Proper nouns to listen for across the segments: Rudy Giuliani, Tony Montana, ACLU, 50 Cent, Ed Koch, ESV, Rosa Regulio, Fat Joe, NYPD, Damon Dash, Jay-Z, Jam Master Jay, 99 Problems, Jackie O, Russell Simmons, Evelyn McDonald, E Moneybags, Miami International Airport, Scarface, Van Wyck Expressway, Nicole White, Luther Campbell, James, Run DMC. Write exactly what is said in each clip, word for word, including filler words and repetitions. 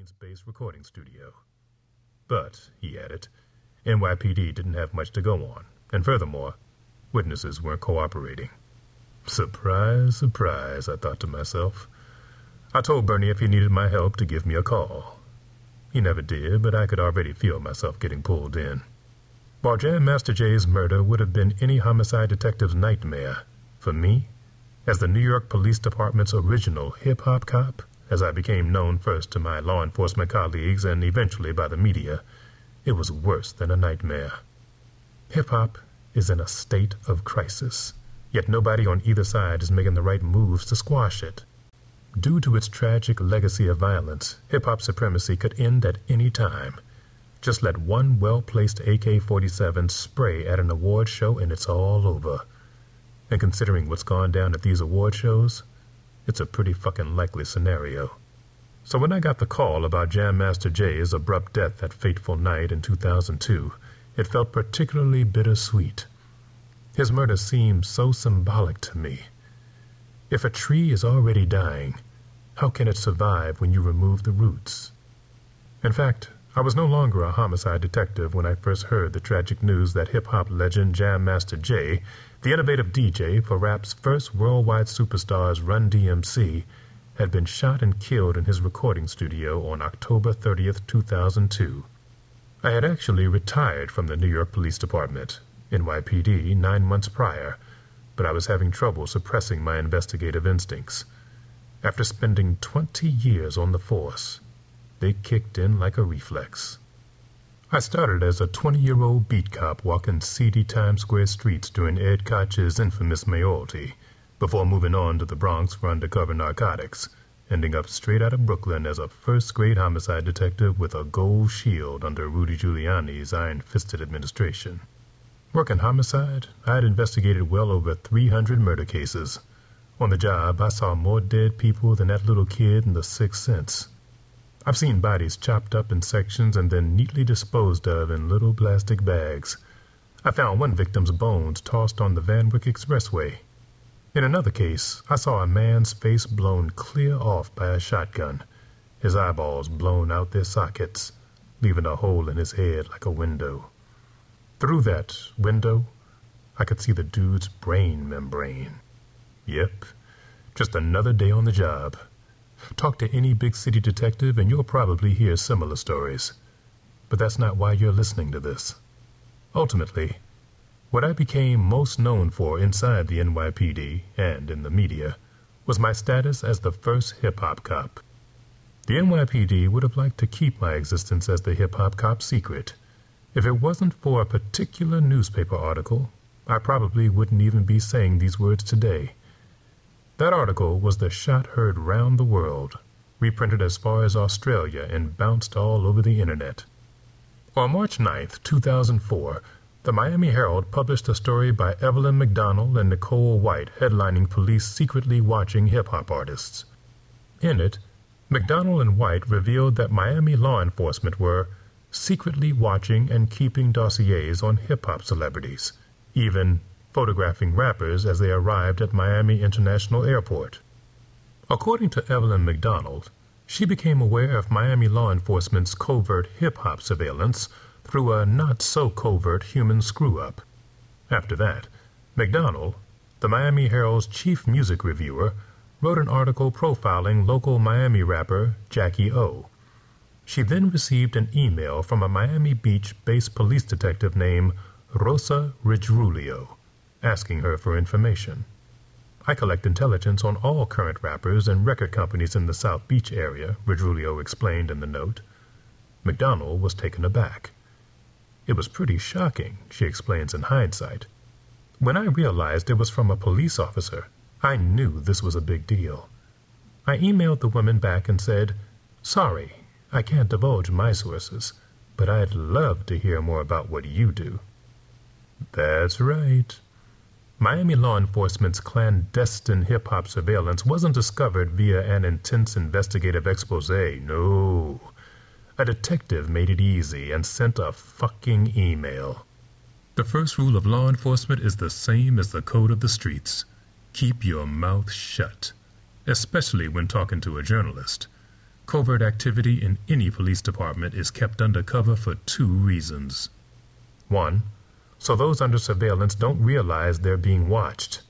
Queens-based recording studio. But, he added, N Y P D didn't have much to go on, and furthermore, witnesses weren't cooperating. Surprise, surprise, I thought to myself. I told Bernie if he needed my help to give me a call. He never did, but I could already feel myself getting pulled in. While Jam Master Jay's murder would have been any homicide detective's nightmare, for me, as the New York Police Department's original hip-hop cop, as I became known first to my law enforcement colleagues and eventually by the media, it was worse than a nightmare. Hip-hop is in a state of crisis, yet nobody on either side is making the right moves to squash it. Due to its tragic legacy of violence, hip-hop supremacy could end at any time. Just let one well-placed A K forty-seven spray at an award show and it's all over. And considering what's gone down at these award shows, it's a pretty fucking likely scenario. So when I got the call about Jam Master Jay's abrupt death that fateful night in two thousand two, it felt particularly bittersweet. His murder seemed so symbolic to me. If a tree is already dying, how can it survive when you remove the roots? In fact, I was no longer a homicide detective when I first heard the tragic news that hip-hop legend Jam Master Jay, the innovative D J for rap's first worldwide superstars Run D M C, had been shot and killed in his recording studio on October thirtieth, two thousand two. I had actually retired from the New York Police Department, N Y P D, nine months prior, but I was having trouble suppressing my investigative instincts. After spending twenty years on the force, they kicked in like a reflex. I started as a twenty-year-old beat cop walking seedy Times Square streets during Ed Koch's infamous mayoralty, before moving on to the Bronx for undercover narcotics, ending up straight out of Brooklyn as a first-grade homicide detective with a gold shield under Rudy Giuliani's iron-fisted administration. Working homicide, I had investigated well over three hundred murder cases. On the job, I saw more dead people than that little kid in The Sixth Sense. I've seen bodies chopped up in sections and then neatly disposed of in little plastic bags. I found one victim's bones tossed on the Van Wyck Expressway. In another case, I saw a man's face blown clear off by a shotgun, his eyeballs blown out their sockets, leaving a hole in his head like a window. Through that window, I could see the dude's brain membrane. Yep, just another day on the job. Talk to any big city detective and you'll probably hear similar stories. But that's not why you're listening to this. Ultimately, what I became most known for inside the N Y P D and in the media was my status as the first hip-hop cop. The N Y P D would have liked to keep my existence as the hip-hop cop secret. If it wasn't for a particular newspaper article, I probably wouldn't even be saying these words today. That article was the shot heard round the world, reprinted as far as Australia and bounced all over the internet. On March ninth, two thousand four, the Miami Herald published a story by Evelyn McDonald and Nicole White headlining police secretly watching hip-hop artists. In it, McDonald and White revealed that Miami law enforcement were secretly watching and keeping dossiers on hip-hop celebrities, even photographing rappers as they arrived at Miami International Airport. According to Evelyn McDonald, she became aware of Miami law enforcement's covert hip-hop surveillance through a not-so-covert human screw-up. After that, McDonald, the Miami Herald's chief music reviewer, wrote an article profiling local Miami rapper Jackie O. She then received an email from a Miami Beach-based police detective named Rosa Regulio, asking her for information. I collect intelligence on all current rappers and record companies in the South Beach area, Regulio explained in the note. McDonald was taken aback. It was pretty shocking, she explains in hindsight. When I realized it was from a police officer, I knew this was a big deal. I emailed the woman back and said, "Sorry, I can't divulge my sources, but I'd love to hear more about what you do." That's right. Miami law enforcement's clandestine hip-hop surveillance wasn't discovered via an intense investigative exposé, no. A detective made it easy and sent a fucking email. The first rule of law enforcement is the same as the code of the streets. Keep your mouth shut, especially when talking to a journalist. Covert activity in any police department is kept undercover for two reasons. One, so those under surveillance don't realize they're being watched.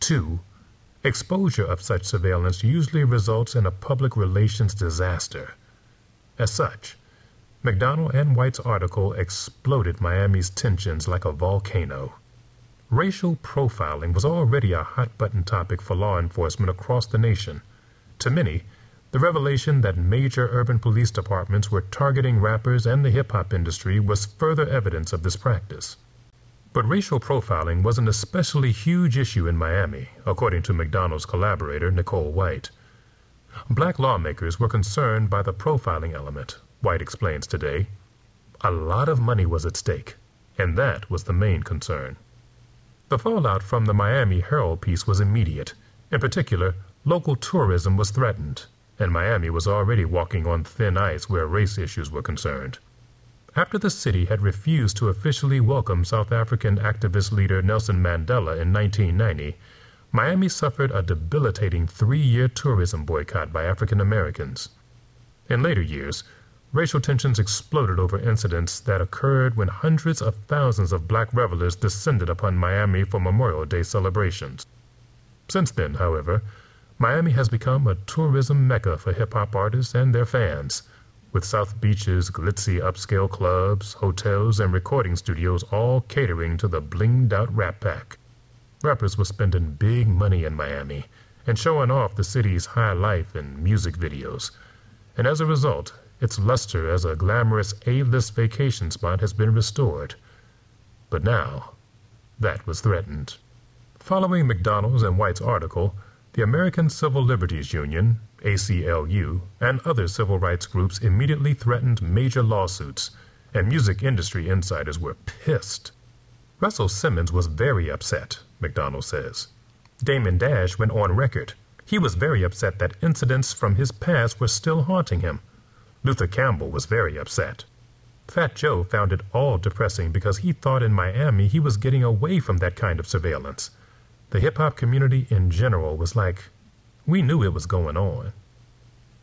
Two, exposure of such surveillance usually results in a public relations disaster. As such, McDonald and White's article exploded Miami's tensions like a volcano. Racial profiling was already a hot-button topic for law enforcement across the nation. To many, the revelation that major urban police departments were targeting rappers and the hip-hop industry was further evidence of this practice. But racial profiling was an especially huge issue in Miami, according to McDonald's collaborator, Nicole White. Black lawmakers were concerned by the profiling element, White explains today. A lot of money was at stake, and that was the main concern. The fallout from the Miami Herald piece was immediate. In particular, local tourism was threatened, and Miami was already walking on thin ice where race issues were concerned. After the city had refused to officially welcome South African activist leader Nelson Mandela in nineteen ninety, Miami suffered a debilitating three-year tourism boycott by African Americans. In later years, racial tensions exploded over incidents that occurred when hundreds of thousands of black revelers descended upon Miami for Memorial Day celebrations. Since then, however, Miami has become a tourism mecca for hip-hop artists and their fans, with South Beach's glitzy upscale clubs, hotels, and recording studios all catering to the blinged-out rap pack. Rappers were spending big money in Miami and showing off the city's high life in music videos, and as a result, its luster as a glamorous A-list vacation spot has been restored. But now, that was threatened. Following McDonald's and White's article, the American Civil Liberties Union, A C L U, and other civil rights groups immediately threatened major lawsuits, and music industry insiders were pissed. Russell Simmons was very upset, McDonald says. Damon Dash went on record. He was very upset that incidents from his past were still haunting him. Luther Campbell was very upset. Fat Joe found it all depressing because he thought in Miami he was getting away from that kind of surveillance. The hip-hop community in general was like, we knew it was going on.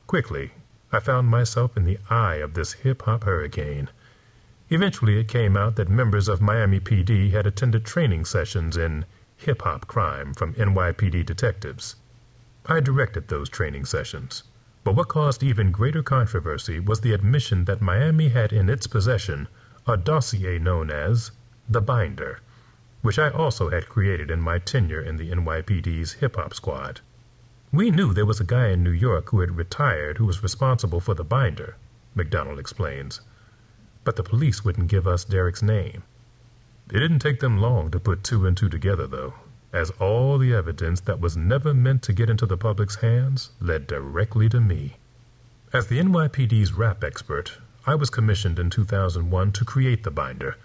Quickly, I found myself in the eye of this hip-hop hurricane. Eventually it came out that members of Miami P D had attended training sessions in hip-hop crime from N Y P D detectives. I directed those training sessions, but what caused even greater controversy was the admission that Miami had in its possession a dossier known as The Binder, which I also had created in my tenure in the N Y P D's hip-hop squad. We knew there was a guy in New York who had retired who was responsible for the binder, McDonald explains, but the police wouldn't give us Derek's name. It didn't take them long to put two and two together, though, as all the evidence that was never meant to get into the public's hands led directly to me. As the N Y P D's rap expert, I was commissioned in two thousand one to create the binder,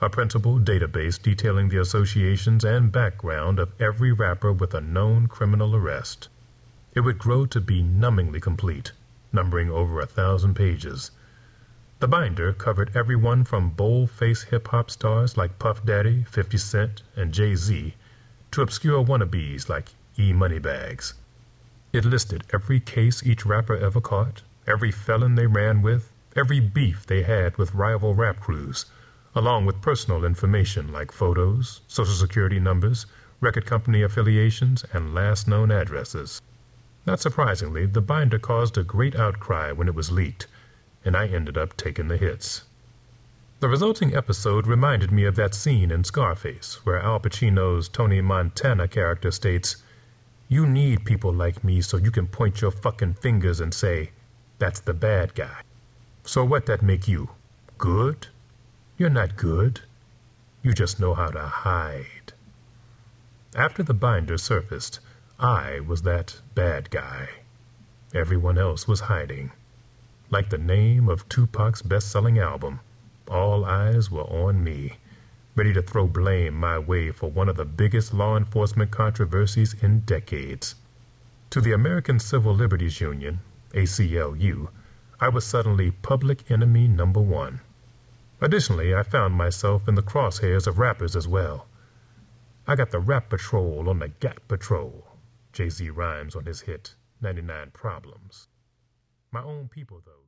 a printable database detailing the associations and background of every rapper with a known criminal arrest. It would grow to be numbingly complete, numbering over a thousand pages. The binder covered everyone from bold-faced hip-hop stars like Puff Daddy, fifty cent, and Jay-Z, to obscure wannabes like E Moneybags. It listed every case each rapper ever caught, every felon they ran with, every beef they had with rival rap crews, along with personal information like photos, social security numbers, record company affiliations, and last known addresses. Not surprisingly, the binder caused a great outcry when it was leaked, and I ended up taking the hits. The resulting episode reminded me of that scene in Scarface, where Al Pacino's Tony Montana character states, "You need people like me so you can point your fucking fingers and say, that's the bad guy. So what that make you? Good? You're not good. You just know how to hide." After the binder surfaced, I was that bad guy. Everyone else was hiding. Like the name of Tupac's best-selling album, all eyes were on me, ready to throw blame my way for one of the biggest law enforcement controversies in decades. To the American Civil Liberties Union, A C L U, I was suddenly public enemy number one. Additionally, I found myself in the crosshairs of rappers as well. I got the Rap Patrol on the Gap Patrol. Jay-Z rhymes on his hit, ninety-nine Problems. my own people, though.